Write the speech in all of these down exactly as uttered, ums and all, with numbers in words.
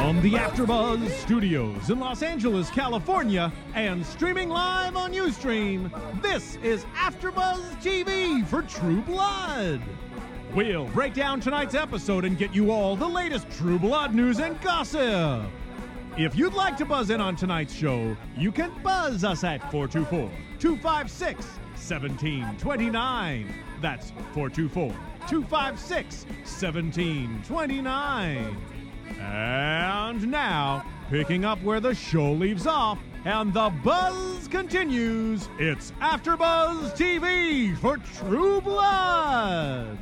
From the AfterBuzz Studios in Los Angeles, California, and streaming live on Ustream, this is AfterBuzz T V for True Blood. We'll break down tonight's episode and get you all the latest True Blood news and gossip. If you'd like to buzz in on tonight's show, you can buzz us at four two four, two five six, one seven two nine. That's four two four, two five six, one seven two nine. And now, picking up where the show leaves off and the buzz continues, it's AfterBuzz T V for True Blood.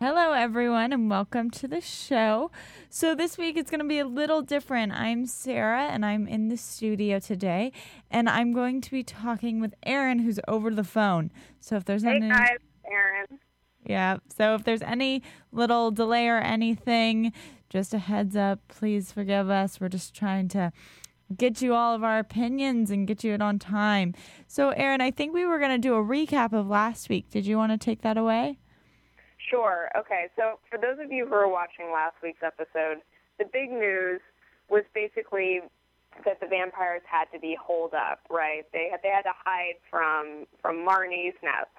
Hello, everyone, and welcome to the show. So this week it's going to be a little different. I'm Sarah, and I'm in the studio today, and I'm going to be talking with Aaron, who's over the phone. So if there's hey any... guys, Aaron. Yeah, so if there's any little delay or anything, just a heads up, please forgive us. We're just trying to get you all of our opinions and get you it on time. So, Aaron, I think we were going to do a recap of last week. Did you want to take that away? Sure. Okay, so for those of you who are watching last week's episode, the big news was basically that the vampires had to be holed up, right? They had, they had to hide from from Marnie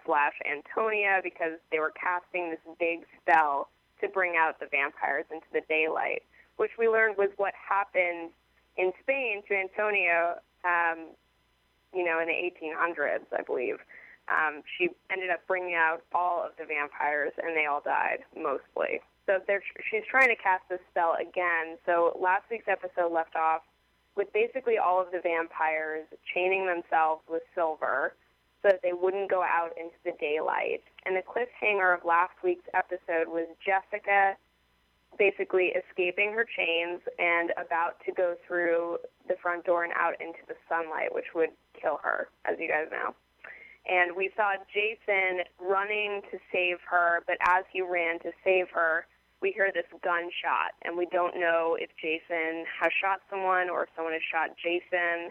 slash Antonia because they were casting this big spell to bring out the vampires into the daylight, which we learned was what happened in Spain to Antonia, um, you know, in the eighteen hundreds, I believe. Um, she ended up bringing out all of the vampires, and they all died, mostly. So they're, she's trying to cast this spell again. So last week's episode left off with basically all of the vampires chaining themselves with silver so that they wouldn't go out into the daylight. And the cliffhanger of last week's episode was Jessica basically escaping her chains and about to go through the front door and out into the sunlight, which would kill her, as you guys know. And we saw Jason running to save her, but as he ran to save her, we hear this gunshot, and we don't know if Jason has shot someone or if someone has shot Jason,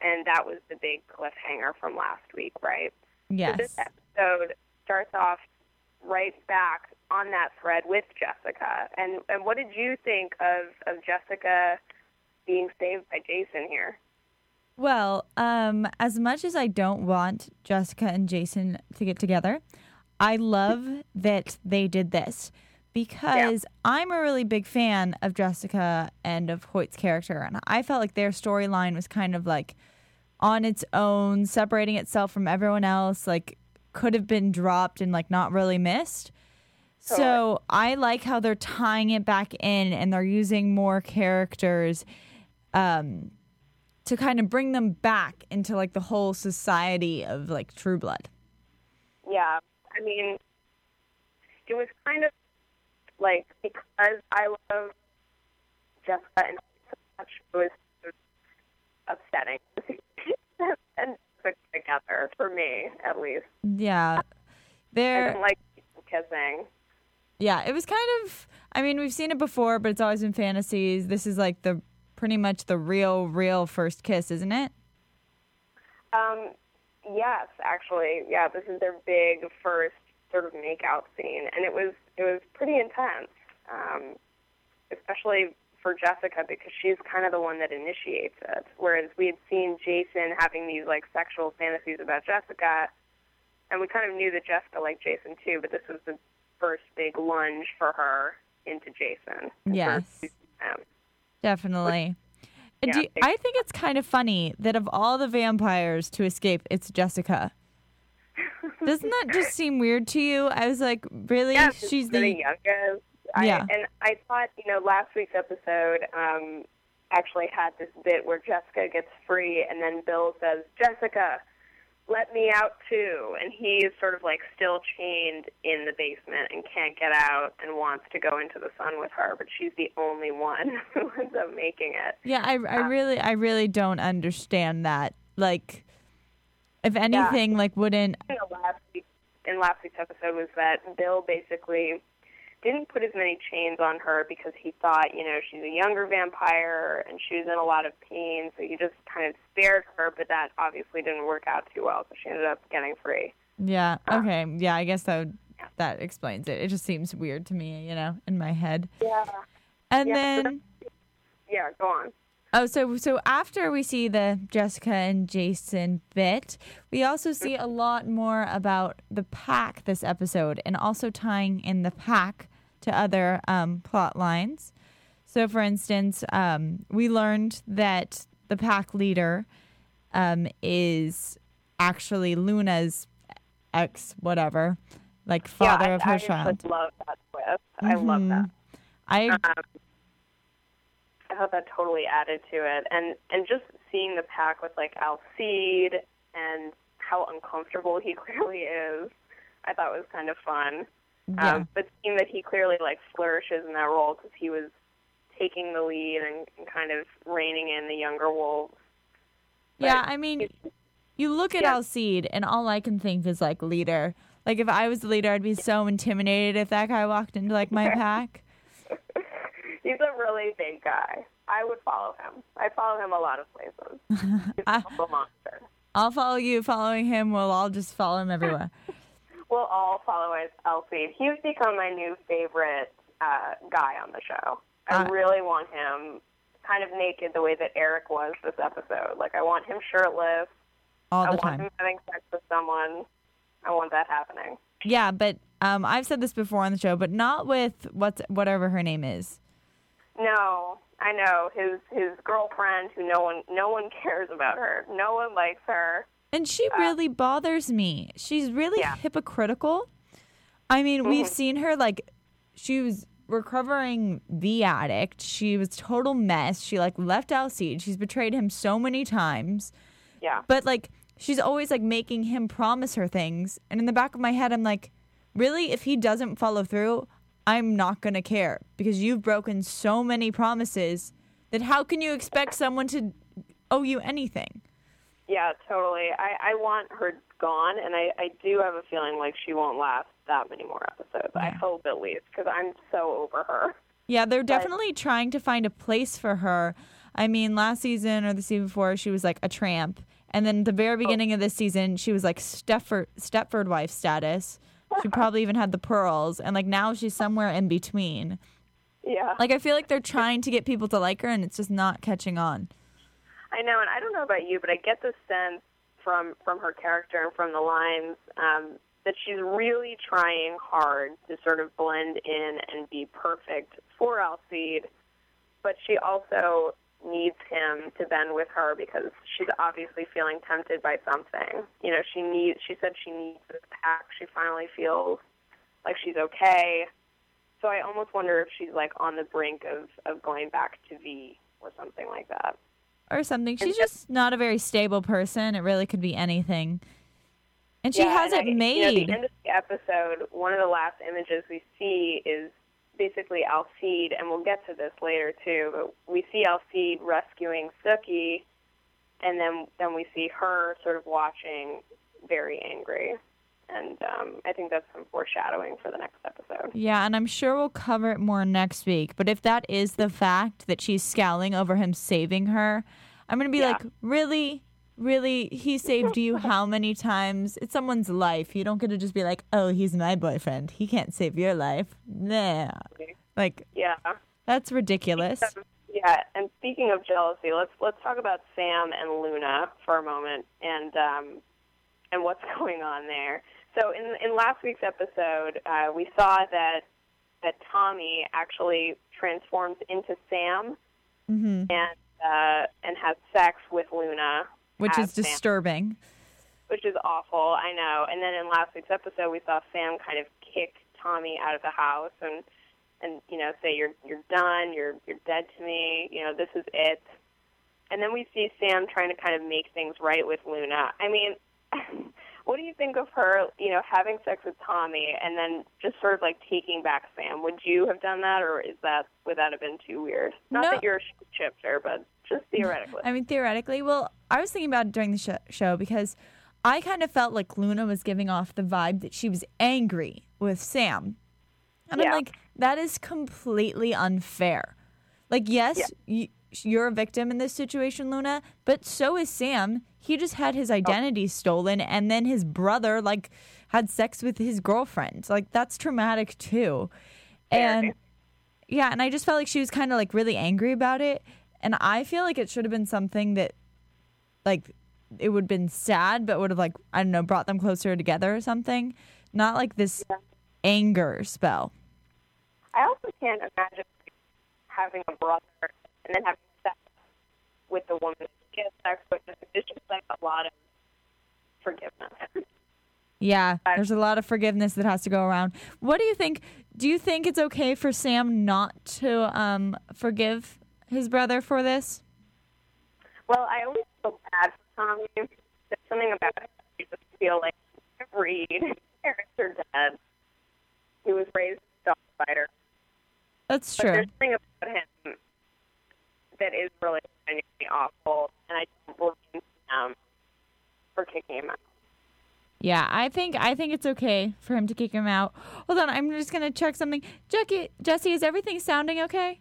and that was the big cliffhanger from last week, right? Yes. So this episode starts off right back on that thread with Jessica. And and what did you think of, of Jessica being saved by Jason here? Well, um, as much as I don't want Jessica and Jason to get together, I love that they did this. Because yeah. I'm a really big fan of Jessica and of Hoyt's character, and I felt like their storyline was kind of like on its own, separating itself from everyone else, like could have been dropped and like not really missed. Totally. So I like how they're tying it back in and they're using more characters um, to kind of bring them back into like the whole society of like True Blood. Yeah, I mean, it was kind of like, because I love Jessica and so much, it was upsetting and together, for me, at least. Yeah. They're, I didn't like kissing. Yeah, it was kind of, I mean, we've seen it before, but it's always been fantasies. This is like the pretty much the real, real first kiss, isn't it? Um. Yes, actually. Yeah, this is their big first sort of make-out scene, and it was it was pretty intense, um, especially for Jessica because she's kind of the one that initiates it, whereas we had seen Jason having these, like, sexual fantasies about Jessica, and we kind of knew that Jessica liked Jason, too, but this was the first big lunge for her into Jason. Yes. First, um, Definitely. Which, yeah, Do you, I think it's kind of funny that of all the vampires to escape, it's Jessica. Doesn't that just seem weird to you? I was like, really? Yeah, she's the youngest. I, yeah. And I thought, you know, last week's episode um, actually had this bit where Jessica gets free, and then Bill says, Jessica, let me out too. And he's sort of like still chained in the basement and can't get out and wants to go into the sun with her, but she's the only one who ends up making it. Yeah, I, I, um, really, I really don't understand that like, if anything, yeah. like, wouldn't... Last week, in last week's episode was that Bill basically didn't put as many chains on her because he thought, you know, she's a younger vampire and she was in a lot of pain, so he just kind of spared her, but that obviously didn't work out too well, so she ended up getting free. Yeah, okay. Uh, yeah, I guess that would, yeah. that explains it. It just seems weird to me, you know, in my head. Yeah. And yeah. then... Yeah, go on. Oh, so so after we see the Jessica and Jason bit, we also see a lot more about the pack this episode and also tying in the pack to other um, plot lines. So, for instance, um, we learned that the pack leader um, is actually Luna's ex, whatever, like father yeah, I, of her I child. I love that twist. Mm-hmm. I love that. I um, I thought that totally added to it. And and just seeing the pack with, like, Alcide and how uncomfortable he clearly is, I thought was kind of fun. Yeah. Um, but seeing that he clearly, like, flourishes in that role because he was taking the lead and, and kind of reining in the younger wolves. But yeah, I mean, you look at yeah. Alcide, and all I can think is, like, leader. Like, if I was the leader, I'd be so intimidated if that guy walked into, like, my pack. He's a really big guy. I would follow him. I follow him a lot of places. He's I, a monster. I'll follow you. Following him, we'll all just follow him everywhere. We'll all follow Alcide. He's become my new favorite uh, guy on the show. I uh, really want him kind of naked the way that Eric was this episode. Like, I want him shirtless. All the time. I want him having sex with someone. I want that happening. Yeah, but um, I've said this before on the show, but not with what's, whatever her name is. No, I know his his girlfriend, who no one no one cares about her, no one likes her, and she uh, really bothers me. She's really yeah. hypocritical. I mean, mm-hmm. we've seen her, like, she was recovering the addict. She was total mess. She like left Alcide. She's betrayed him so many times. Yeah, but like she's always like making him promise her things, and in the back of my head, I'm like, really, if he doesn't follow through, I'm not going to care because you've broken so many promises that how can you expect someone to owe you anything? Yeah, totally. I, I want her gone, and I, I do have a feeling like she won't last that many more episodes. Yeah. I hope at least, because I'm so over her. Yeah, they're definitely but... trying to find a place for her. I mean, last season or the season before, she was like a tramp. And then at the very beginning oh. of this season, she was like Stepford, Stepford wife status. She probably even had the pearls, and, like, now she's somewhere in between. Yeah. Like, I feel like they're trying to get people to like her, and it's just not catching on. I know, and I don't know about you, but I get the sense from, from her character and from the lines um, that she's really trying hard to sort of blend in and be perfect for Alcide, but she also needs him to bend with her because she's obviously feeling tempted by something. You know, she needs. She said she needs this pack. She finally feels like she's okay. So I almost wonder if she's, like, on the brink of, of going back to V or something like that. Or something. She's just, just not a very stable person. It really could be anything. And she yeah, has and it I, made. You know, at the end of the episode, one of the last images we see is basically Alcide, and we'll get to this later too, but we see Alcide rescuing Sookie, and then then we see her sort of watching, very angry. And um, I think that's some foreshadowing for the next episode. Yeah, and I'm sure we'll cover it more next week, but if that is the fact that she's scowling over him saving her, I'm going to be yeah. like, really? Really? He saved you how many times? It's someone's life. You don't get to just be like, oh, he's my boyfriend. He can't save your life. Nah. Like, yeah. That's ridiculous. Of, yeah, and speaking of jealousy, let's let's talk about Sam and Luna for a moment and um, and what's going on there. So in in last week's episode, uh, we saw that that Tommy actually transforms into Sam mm-hmm. and uh, and has sex with Luna. Which is Sam. Disturbing. Which is awful, I know. And then in last week's episode, we saw Sam kind of kick Tommy out of the house and, and you know, say, you're you're done, you're you're dead to me, you know, this is it. And then we see Sam trying to kind of make things right with Luna. I mean, what do you think of her, you know, having sex with Tommy and then just sort of, like, taking back Sam? Would you have done that, or is that would that have been too weird? Not no. that you're a shifter, but... Theoretically. I mean, theoretically. Well, I was thinking about it during the sh- show because I kind of felt like Luna was giving off the vibe that she was angry with Sam. And yeah. I'm like, that is completely unfair. Like, yes, yeah. y- you're a victim in this situation, Luna, but so is Sam. He just had his identity oh. stolen, and then his brother, like, had sex with his girlfriend. Like, that's traumatic, too. And, fair. yeah, and I just felt like she was kind of, like, really angry about it. And I feel like it should have been something that, like, it would have been sad, but would have, like, I don't know, brought them closer together or something. Not, like, this yeah. anger spell. I also can't imagine having a brother and then having sex with the woman you get sex with. It's just, like, a lot of forgiveness. Yeah, there's a lot of forgiveness that has to go around. What do you think? Do you think it's okay for Sam not to um, forgive his brother for this? Well, I always feel bad for Tommy. There's something about it. I just feel like every parents are dead. He was raised a dog fighter. That's true. But there's something about him that is really genuinely awful, and I don't blame him for kicking him out. Yeah, I think I think it's okay for him to kick him out. Hold on, I'm just gonna check something. Jackie, Jesse, is everything sounding okay?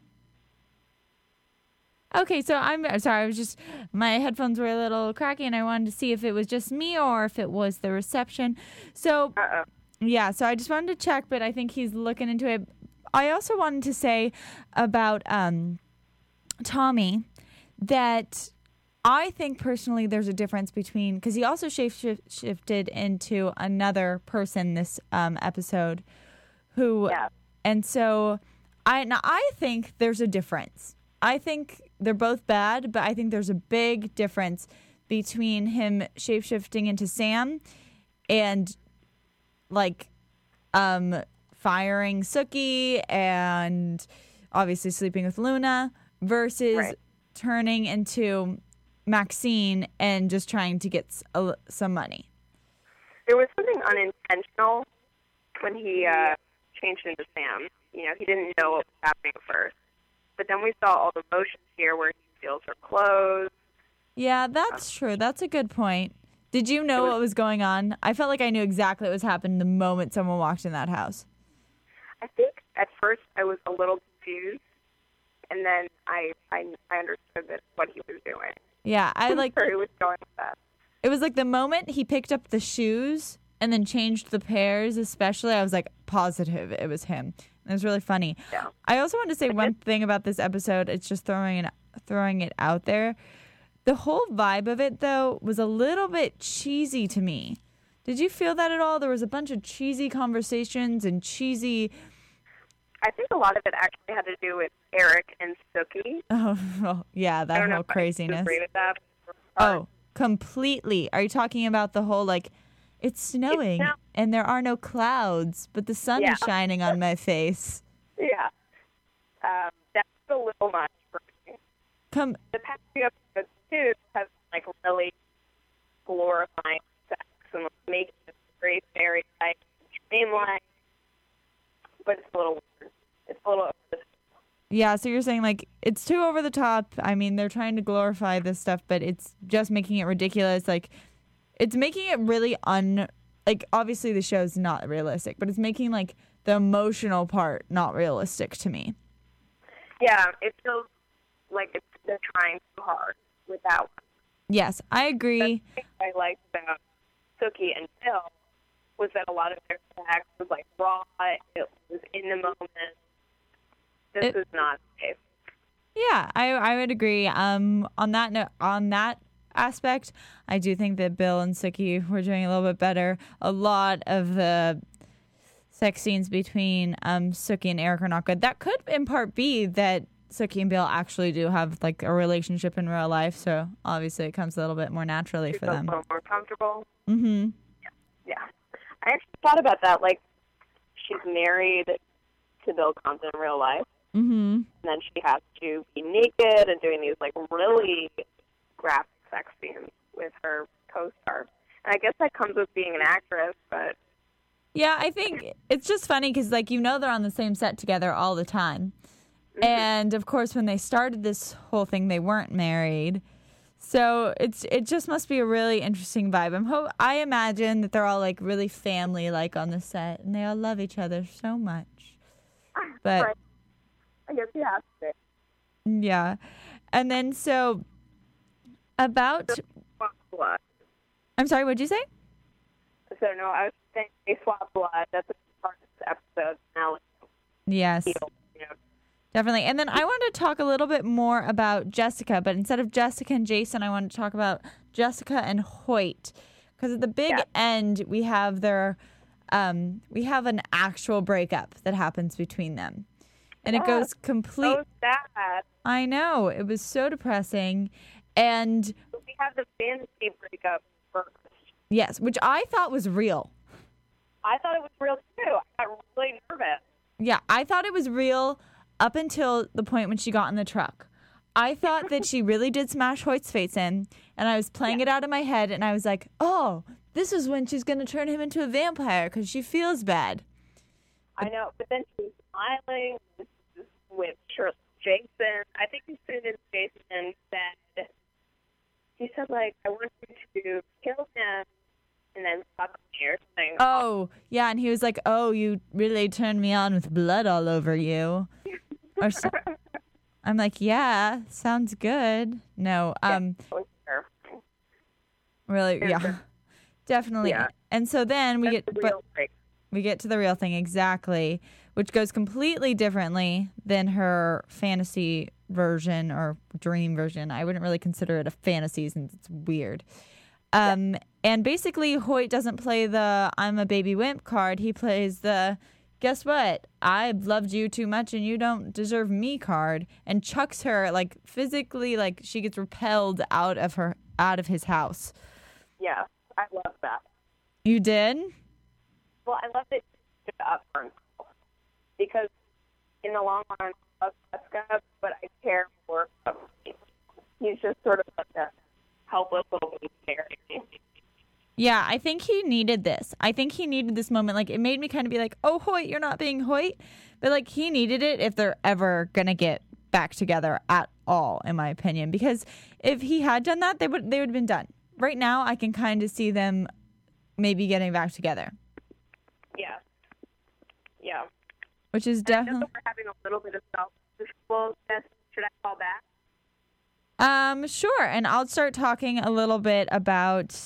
Okay, so I'm sorry, I was just, my headphones were a little cracky and I wanted to see if it was just me or if it was the reception. So, Uh-oh. yeah, so I just wanted to check, but I think he's looking into it. I also wanted to say about um, Tommy that I think personally there's a difference between, because he also shape-shifted into another person this um, episode who, yeah. and so I, now I think there's a difference. I think they're both bad, but I think there's a big difference between him shape-shifting into Sam and, like, um, firing Sookie and obviously sleeping with Luna versus right. turning into Maxine and just trying to get s- a, some money. There was something unintentional when he uh, changed into Sam. You know, he didn't know what was happening at first. But then we saw all the motions here where he steals her clothes. Yeah, that's true. That's a good point. Did you know was, what was going on? I felt like I knew exactly what was happening the moment someone walked in that house. I think at first I was a little confused, and then I I, I understood that what he was doing. Yeah, I like. Where he was going with that. It was like the moment he picked up the shoes and then changed the pairs, especially. I was like positive it was him. It was really funny. Yeah. I also want to say one thing about this episode. It's just throwing it, throwing it out there. The whole vibe of it, though, was a little bit cheesy to me. Did you feel that at all? There was a bunch of cheesy conversations and cheesy... I think a lot of it actually had to do with Eric and Sookie. Oh, well, yeah, that I don't whole know if craziness. I agree with that. Oh, completely. Are you talking about the whole, like... It's snowing, it's snow- and there are no clouds, but the sun yeah. is shining on my face. Yeah. Um, that's a little much for me. Come- the past few episodes, too, have like, really glorifying sex and making it very, very, like, dreamlike, but it's a little weird. It's a little over the top. Yeah, so you're saying, like, it's too over the top. I mean, they're trying to glorify this stuff, but it's just making it ridiculous, like... It's making it really un... Like, obviously the show's not realistic, but it's making, like, the emotional part not realistic to me. Yeah, it feels like it's, they're trying too hard with that one. Yes, I agree. The thing I liked about Sookie and Bill was that a lot of their sex was, like, raw. It was in the moment. This it, is not safe. Yeah, I I would agree. Um, on that note, on that... aspect, I do think that Bill and Sookie were doing a little bit better. A lot of the sex scenes between um, Sookie and Eric are not good. That could in part be that Sookie and Bill actually do have like a relationship in real life, so obviously it comes a little bit more naturally for them. A little more comfortable. Mm-hmm. Yeah. yeah. I actually thought about that. Like, she's married to Bill Compton in real life, mm-hmm. and then she has to be naked and doing these like really graphic sex scene with her co-star. And I guess that comes with being an actress, but... Yeah, I think it's just funny because, like, you know they're on the same set together all the time. And, of course, when they started this whole thing, they weren't married. So it's it just must be a really interesting vibe. I'm ho- I imagine that they're all, like, really family-like on the set, and they all love each other so much. But right. I guess you have to. Yeah. And then, so, about... I'm sorry, what'd you say? So, no, I was saying they swap blood. That's a part of this episode. Now, yes. You know, definitely. And then I want to talk a little bit more about Jessica, but instead of Jessica and Jason, I want to talk about Jessica and Hoyt. Because at the big yeah. end, we have their, um, we have an actual breakup that happens between them. And yeah, it goes complete. So sad. I know. It was so depressing. And we have the fantasy breakup first. Yes, which I thought was real. I thought it was real, too. I got really nervous. Yeah, I thought it was real up until the point when she got in the truck. I thought that she really did smash Hoyt's face in, and I was playing yeah. it out in my head, and I was like, oh, this is when she's going to turn him into a vampire because she feels bad. I know, but then she was smiling with Jason. I think he said in Jason that he said, like, I want you to kill him. And then fuck me or something. Oh, yeah, and he was like, oh, you really turned me on with blood all over you. or so- I'm like, yeah, sounds good. No, um, yeah. really, yeah, definitely. Yeah. And so then we That's get, the but thing. we get to the real thing, exactly, which goes completely differently than her fantasy version or dream version. I wouldn't really consider it a fantasy since it's weird. Um, yeah. And basically, Hoyt doesn't play the I'm a baby wimp card. He plays the, guess what? I loved you too much and you don't deserve me card, and chucks her, like, physically, like, she gets repelled out of her, out of his house. Yeah, I love that. You did? Well, I love it up front because in the long run, I love Jessica, but I care for him. He's just sort of like that helpless little baby. Yeah, I think he needed this. I think he needed this moment. Like, it made me kind of be like, oh, Hoyt, you're not being Hoyt. But, like, he needed it if they're ever going to get back together at all, in my opinion. Because if he had done that, they would they would have been done. Right now, I can kind of see them maybe getting back together. Yeah. Yeah. Which is definitely... I know that we're having a little bit of self-disclosure. Should I call back? Um, sure. And I'll start talking a little bit about...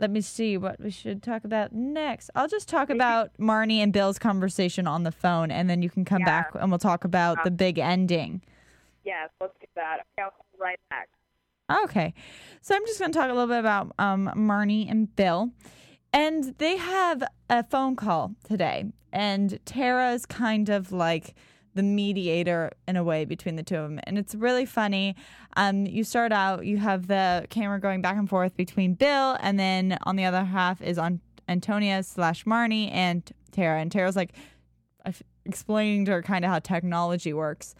Let me see what we should talk about next. I'll just talk about Marnie and Bill's conversation on the phone, and then you can come yeah. back, and we'll talk about um, the big ending. Yes, let's do that. Okay, I'll be right back. Okay. So I'm just going to talk a little bit about um, Marnie and Bill. And they have a phone call today, and Tara's kind of like the mediator in a way between the two of them. And it's really funny. Um, you start out, you have the camera going back and forth between Bill, and then on the other half is on Antonia slash Marnie and Tara. And Tara's like explaining to her kind of how technology works.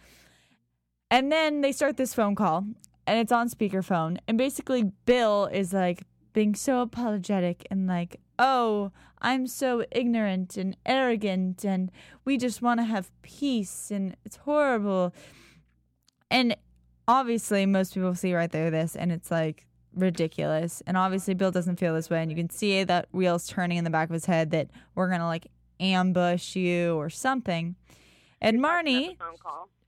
And then they start this phone call, and it's on speakerphone. And basically Bill is like being so apologetic and like, oh, I'm so ignorant and arrogant, and we just want to have peace, and it's horrible. And obviously, most people see right there this, and it's, like, ridiculous. And obviously, Bill doesn't feel this way, and you can see that wheel's turning in the back of his head that we're going to, like, ambush you or something. And Marnie...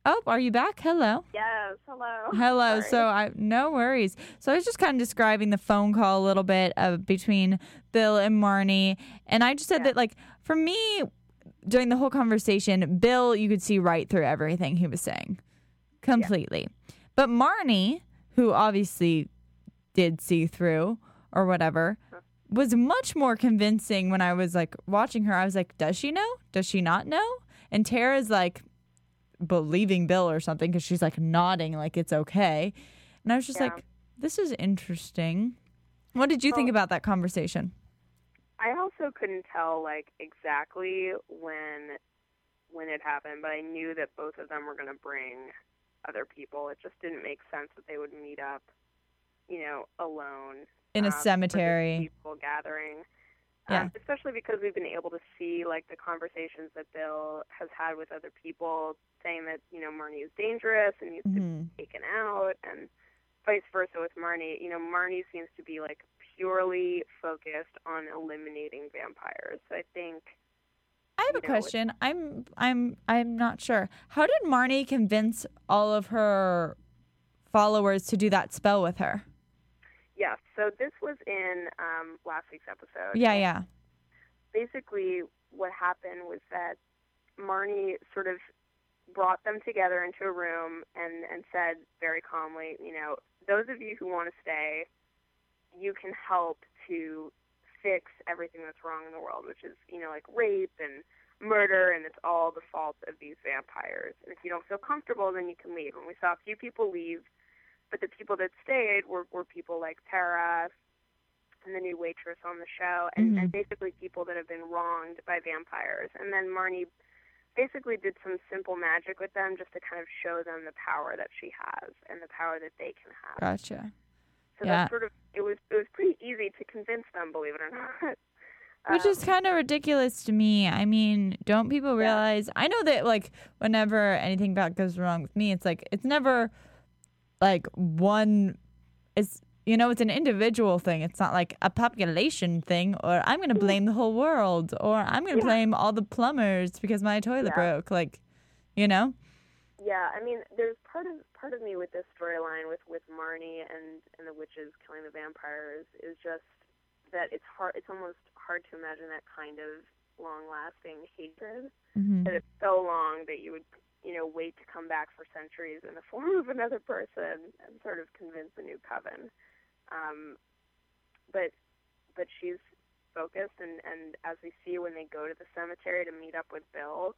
Oh, are you back? Hello. Yes, hello. Hello. Sorry. So I no worries. So I was just kind of describing the phone call a little bit uh, between Bill and Marnie, and I just said yeah. that, like, for me, during the whole conversation, Bill, you could see right through everything he was saying, completely. Yeah. But Marnie, who obviously did see through or whatever, was much more convincing when I was, like, watching her. I was like, does she know? Does she not know? And Tara's like, believing Bill or something, because she's like nodding like it's okay. And I was just yeah. like, this is interesting. What did you well, think about that conversation? I also couldn't tell like exactly when when it happened, but I knew that both of them were going to bring other people. It just didn't make sense that they would meet up, you know, alone in a um, cemetery, peaceful gathering. Yeah. Um, especially because we've been able to see, like, the conversations that Bill has had with other people saying that, you know, Marnie is dangerous and needs mm-hmm. to be taken out, and vice versa with Marnie. You know, Marnie seems to be, like, purely focused on eliminating vampires. So I think... I have a know, question. I'm I'm I'm not sure. How did Marnie convince all of her followers to do that spell with her? Yeah, so this was in um, last week's episode. Yeah, yeah. Basically, what happened was that Marnie sort of brought them together into a room and, and said very calmly, you know, those of you who want to stay, you can help to fix everything that's wrong in the world, which is, you know, like rape and murder, and it's all the fault of these vampires. And if you don't feel comfortable, then you can leave. And we saw a few people leave, but the people that stayed were, were people like Tara and the new waitress on the show, and, mm-hmm. and basically people that have been wronged by vampires. And then Marnie basically did some simple magic with them just to kind of show them the power that she has and the power that they can have. Gotcha. So yeah. That's sort of, it was it was pretty easy to convince them, believe it or not. um, Which is kind of ridiculous to me. I mean, don't people realize? Yeah. I know that, like, whenever anything bad goes wrong with me, it's like, it's never, like, one, it's, you know, it's an individual thing. It's not, like, a population thing, or I'm going to blame the whole world, or I'm going to yeah. blame all the plumbers because my toilet yeah. broke. Like, you know? Yeah, I mean, there's part of part of me with this storyline with, with Marnie and, and the witches killing the vampires is just that it's hard. It's almost hard to imagine that kind of long-lasting hatred. Mm-hmm. That it's so long that you would, you know, wait to come back for centuries in the form of another person and sort of convince a new coven. Um, but but she's focused, and, and as we see when they go to the cemetery to meet up with Bill,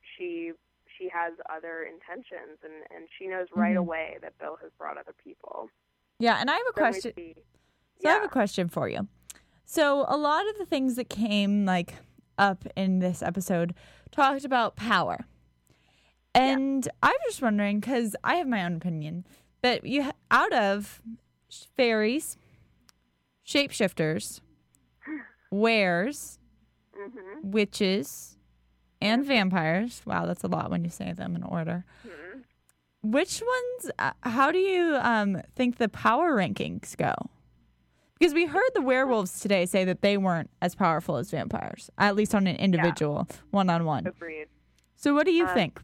she... she has other intentions, and, and she knows right mm-hmm. away that Bill has brought other people. Yeah, and I have a so question. See, so yeah. I have a question for you. So a lot of the things that came like up in this episode talked about power. And yeah. I'm just wondering, because I have my own opinion, but you out of fairies, shapeshifters, wares, mm-hmm. witches, and vampires. Wow, that's a lot when you say them in order. Mm-hmm. Which ones, uh, how do you um, think the power rankings go? Because we heard the werewolves today say that they weren't as powerful as vampires, at least on an individual, yeah. one-on-one. Agreed. So what do you um, think?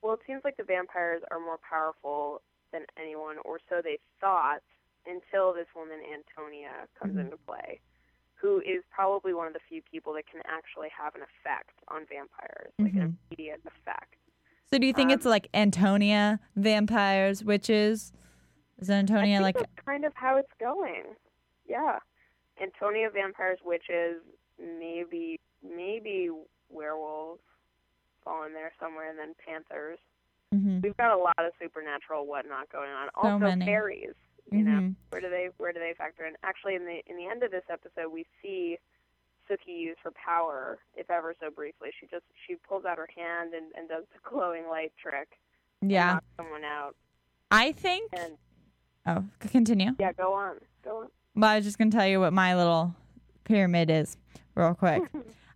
Well, it seems like the vampires are more powerful than anyone, or so they thought, until this woman, Antonia, comes mm-hmm. into play, who is probably one of the few people that can actually have an effect on vampires, like mm-hmm. an immediate effect. So do you think um, it's like Antonia, vampires, witches? Is Antonia I think like... that's kind of how it's going. Yeah. Antonia, vampires, witches, maybe maybe werewolves fall in there somewhere, and then panthers. Mm-hmm. We've got a lot of supernatural whatnot going on. So also many. Fairies. You know, mm-hmm. where do they where do they factor in? Actually, in the in the end of this episode, we see Sookie use her power, if ever so briefly. She just she pulls out her hand and, and does the glowing light trick. Yeah, and knocks someone out. I think. And, oh, continue. Yeah, go on, go on. Well, I was just gonna tell you what my little pyramid is, real quick.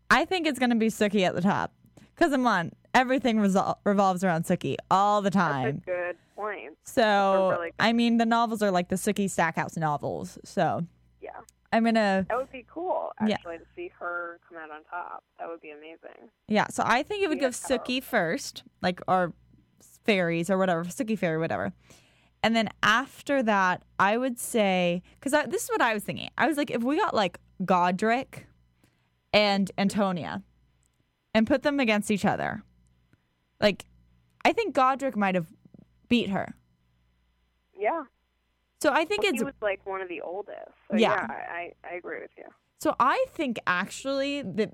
I think it's gonna be Sookie at the top, because I'm on. Everything resol- revolves around Sookie all the time. That's a good point. So, really good. I mean, the novels are like the Sookie Stackhouse novels. So, yeah. I'm going to... That would be cool, actually, yeah. to see her come out on top. That would be amazing. Yeah, so I think it would yeah, give Sookie first, like, or fairies or whatever, Sookie fairy, whatever. And then after that, I would say... Because this is what I was thinking. I was like, if we got, like, Godric and Antonia and put them against each other... Like, I think Godric might have beat her. Yeah. So I think well, it's... He was, like, one of the oldest. So yeah. yeah I, I agree with you. So I think, actually, that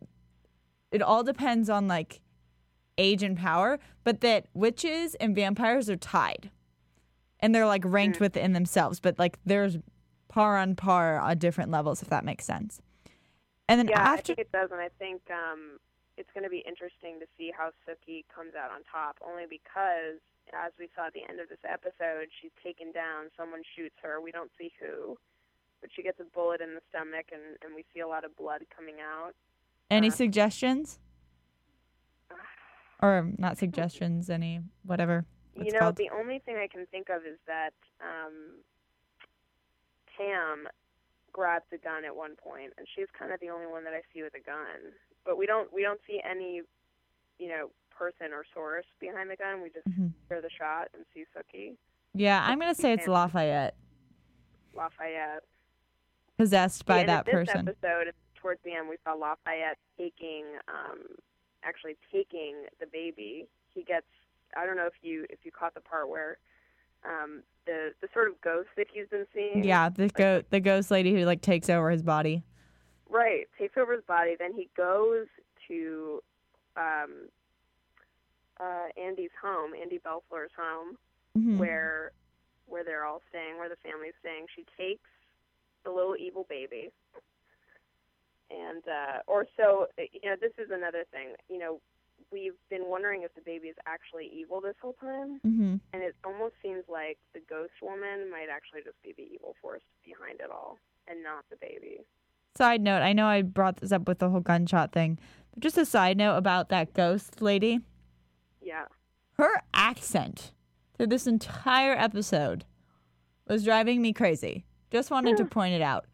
it all depends on, like, age and power, but that witches and vampires are tied. And they're, like, ranked mm-hmm. within themselves. But, like, there's par on par on different levels, if that makes sense. And then yeah, after... I think it does, and I think... Um... it's going to be interesting to see how Sookie comes out on top, only because, as we saw at the end of this episode, she's taken down, someone shoots her, we don't see who, but she gets a bullet in the stomach, and, and we see a lot of blood coming out. Any uh, suggestions? Or not suggestions, any whatever. You know, called. The only thing I can think of is that um, Pam grabs a gun at one point, and she's kind of the only one that I see with a gun. But we don't we don't see any, you know, person or source behind the gun. We just mm-hmm. hear the shot and see Sookie. Yeah, I'm going to say it's Lafayette. Lafayette. Possessed by yeah, that this person. This episode, towards the end, we saw Lafayette taking, um, actually taking the baby. He gets, I don't know if you if you caught the part where um, the the sort of ghost that he's been seeing. Yeah, the go- the ghost lady who like takes over his body. Right, takes over his body. Then he goes to um, uh, Andy's home, Andy Belfleur's home, mm-hmm. where where they're all staying, where the family's staying. She takes the little evil baby. And, uh, or so, you know, this is another thing. You know, we've been wondering if the baby is actually evil this whole time. Mm-hmm. And it almost seems like the ghost woman might actually just be the evil force behind it all and not the baby. Side note, I know I brought this up with the whole gunshot thing, but just a side note about that ghost lady. Yeah. Her accent through this entire episode was driving me crazy. Just wanted to point it out.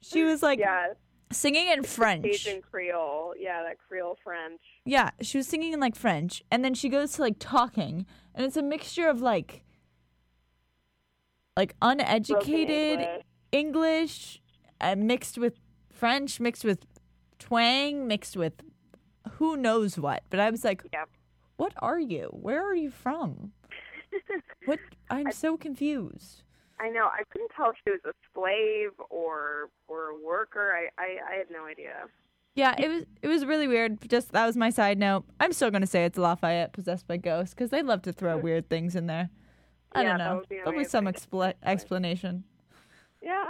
She was like... Yeah. Singing in French. Asian Creole. Yeah, that Creole French. Yeah, she was singing in, like, French. And then she goes to, like, talking. And it's a mixture of, like, like uneducated English. English uh, mixed with French, mixed with twang, mixed with who knows what. But I was like, yep. What are you? Where are you from? What? I'm I- so confused. I know. I couldn't tell if she was a slave or or a worker. I, I, I had no idea. Yeah, it was it was really weird. Just that was my side note. I'm still going to say it's Lafayette possessed by ghosts because they love to throw weird things in there. I yeah, don't know. Only some expl- explanation. Yeah,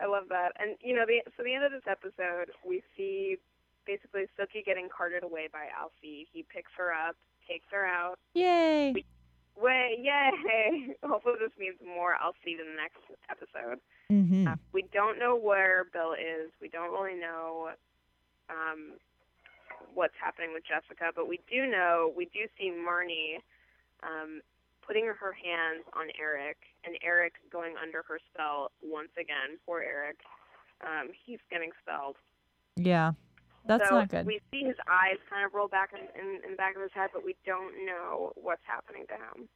I love that. And, you know, the, so the end of this episode, we see basically Sookie getting carted away by Alcide. He picks her up, takes her out. Yay! We- Way, yay! Hopefully this means more. I'll see you in the next episode. Mm-hmm. Uh, we don't know where Bill is. We don't really know um, what's happening with Jessica, but we do know, we do see Marnie um, putting her hands on Eric, and Eric going under her spell once again. Poor Eric. Um, he's getting spelled. Yeah. That's so not good. We see his eyes kind of roll back in, in, in the back of his head, but we don't know what's happening to him.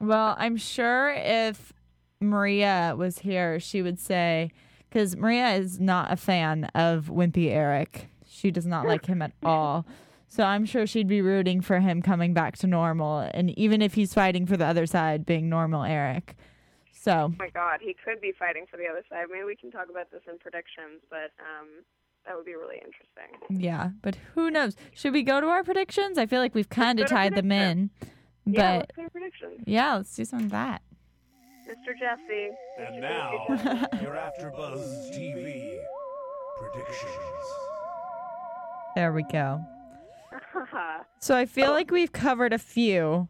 Well, I'm sure if Maria was here, she would say, because Maria is not a fan of Wimpy Eric. She does not like him at all. So I'm sure she'd be rooting for him coming back to normal, and even if he's fighting for the other side, being normal Eric. So. Oh, my God. He could be fighting for the other side. Maybe we can talk about this in predictions, but... um that would be really interesting. Yeah, but who knows? Should we go to our predictions? I feel like we've kind of tied them in. But yeah, let's go to predictions. Yeah, let's do some of that. Mister Jesse. And now, your AfterBuzz T V predictions. There we go. So I feel oh. like we've covered a few.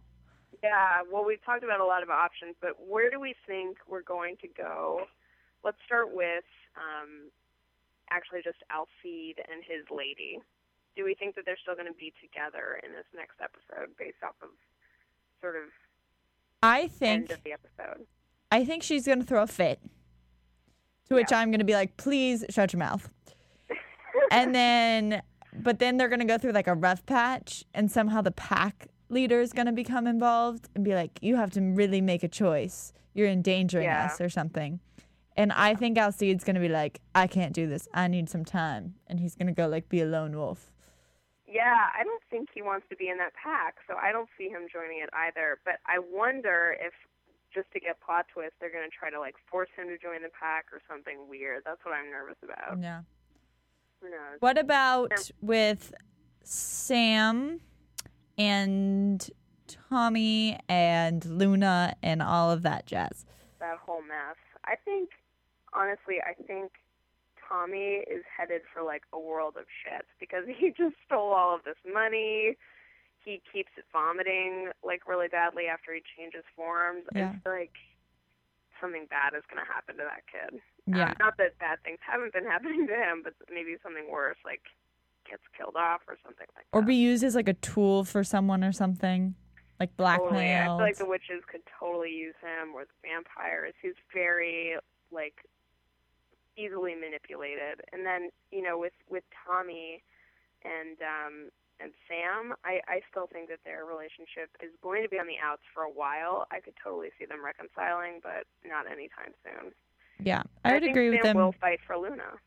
Yeah, well, we've talked about a lot of options, but where do we think we're going to go? Let's start with... Um, actually just Alcide and his lady. Do we think that they're still going to be together in this next episode based off of sort of I think, end of the episode? I think she's going to throw a fit, to which yeah. I'm going to be like, please shut your mouth. and then, but then they're going to go through like a rough patch, and somehow the pack leader is going to become involved and be like, you have to really make a choice. You're endangering yeah. us or something. And I think Alcide's going to be like, I can't do this. I need some time. And he's going to go, like, be a lone wolf. Yeah, I don't think he wants to be in that pack, so I don't see him joining it either. But I wonder if, just to get plot twist, they're going to try to, like, force him to join the pack or something weird. That's what I'm nervous about. Yeah. Who knows? What about yeah. with Sam and Tommy and Luna and all of that jazz? That whole mess. I think... Honestly, I think Tommy is headed for, like, a world of shit because he just stole all of this money. He keeps vomiting, like, really badly after he changes forms. Yeah. It's like, something bad is going to happen to that kid. Yeah. Um, not that bad things haven't been happening to him, but maybe something worse, like gets killed off or something like that. Or be used as like a tool for someone or something, like blackmail. Totally. I feel like the witches could totally use him, or the vampires. He's very like easily manipulated. And then, you know, with, with Tommy and um, and Sam, I, I still think that their relationship is going to be on the outs for a while. I could totally see them reconciling, but not anytime soon. Yeah, I would I agree Sam with them. Will fight for Luna.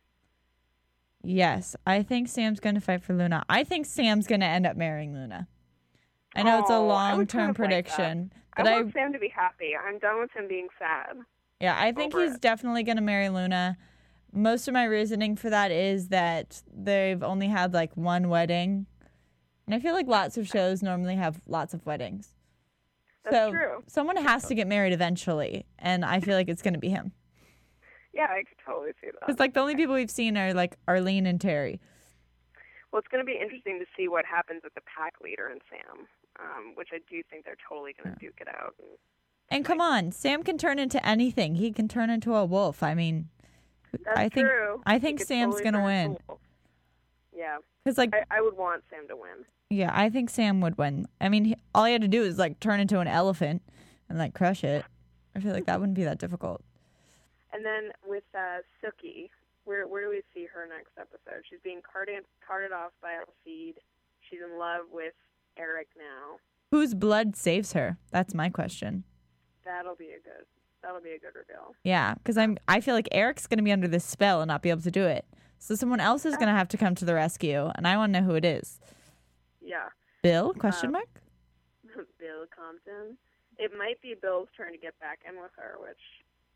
Yes, I think Sam's going to fight for Luna. I think Sam's going to end up marrying Luna. I know oh, it's a long-term prediction, like but I, I want Sam to be happy. I'm done with him being sad. Yeah, I think he's it. definitely going to marry Luna. Most of my reasoning for that is that they've only had like one wedding, and I feel like lots of shows normally have lots of weddings. That's so true. Someone has to get married eventually, and I feel like it's going to be him. Yeah, I could totally see that. Because, like, the only people we've seen are, like, Arlene and Terry. Well, it's going to be interesting to see what happens with the pack leader and Sam, um, which I do think they're totally going to duke it out. And, and come like, on, Sam can turn into anything. He can turn into a wolf. I mean, that's I think true. I think Sam's totally going to win. Yeah. Because, like, I, I would want Sam to win. Yeah, I think Sam would win. I mean, he, all he had to do is, like, turn into an elephant and, like, crush it. I feel like that wouldn't be that difficult. And then with uh, Sookie, where where do we see her next episode? She's being carted, carted off by Alcide. She's in love with Eric now. Whose blood saves her? That's my question. That'll be a good. That'll be a good reveal. Yeah, because I'm. I feel like Eric's going to be under this spell and not be able to do it. So someone else is going to have to come to the rescue, and I want to know who it is. Yeah. Bill? Question um, mark. Bill Compton. It might be Bill's turn to get back in with her, which.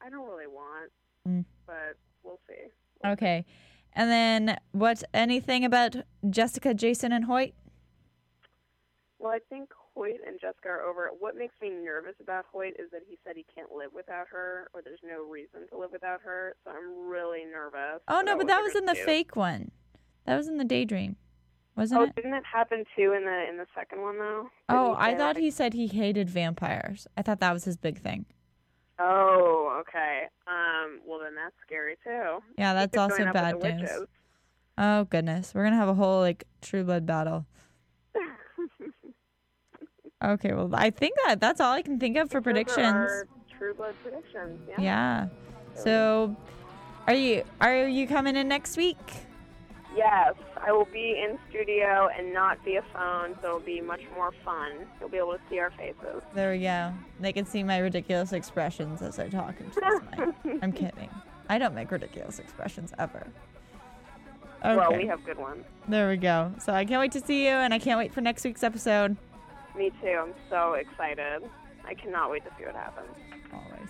I don't really want, mm. but we'll see. We'll okay. See. And then what, anything about Jessica, Jason, and Hoyt? Well, I think Hoyt and Jessica are over. What makes me nervous about Hoyt is that he said he can't live without her, or there's no reason to live without her, so I'm really nervous. Oh, no, but that was in the do. fake one. That was in the daydream, wasn't oh, it? Oh, didn't it happen, too, in the in the second one, though? Didn't oh, I thought he said he hated vampires. I thought that was his big thing. Oh, okay. Um, well, then that's scary, too. Yeah, that's also bad news. Oh, goodness. We're going to have a whole, like, True Blood battle. Okay, well, I think that that's all I can think of for Those predictions. Are True Blood predictions, yeah. Yeah. So, are you, are you coming in next week? Yes, I will be in studio and not via phone, so it'll be much more fun. You'll be able to see our faces. There we go. They can see my ridiculous expressions as I talk into this mic. I'm kidding. I don't make ridiculous expressions ever. Okay. Well, we have good ones. There we go. So I can't wait to see you, and I can't wait for next week's episode. Me too. I'm so excited. I cannot wait to see what happens. Always.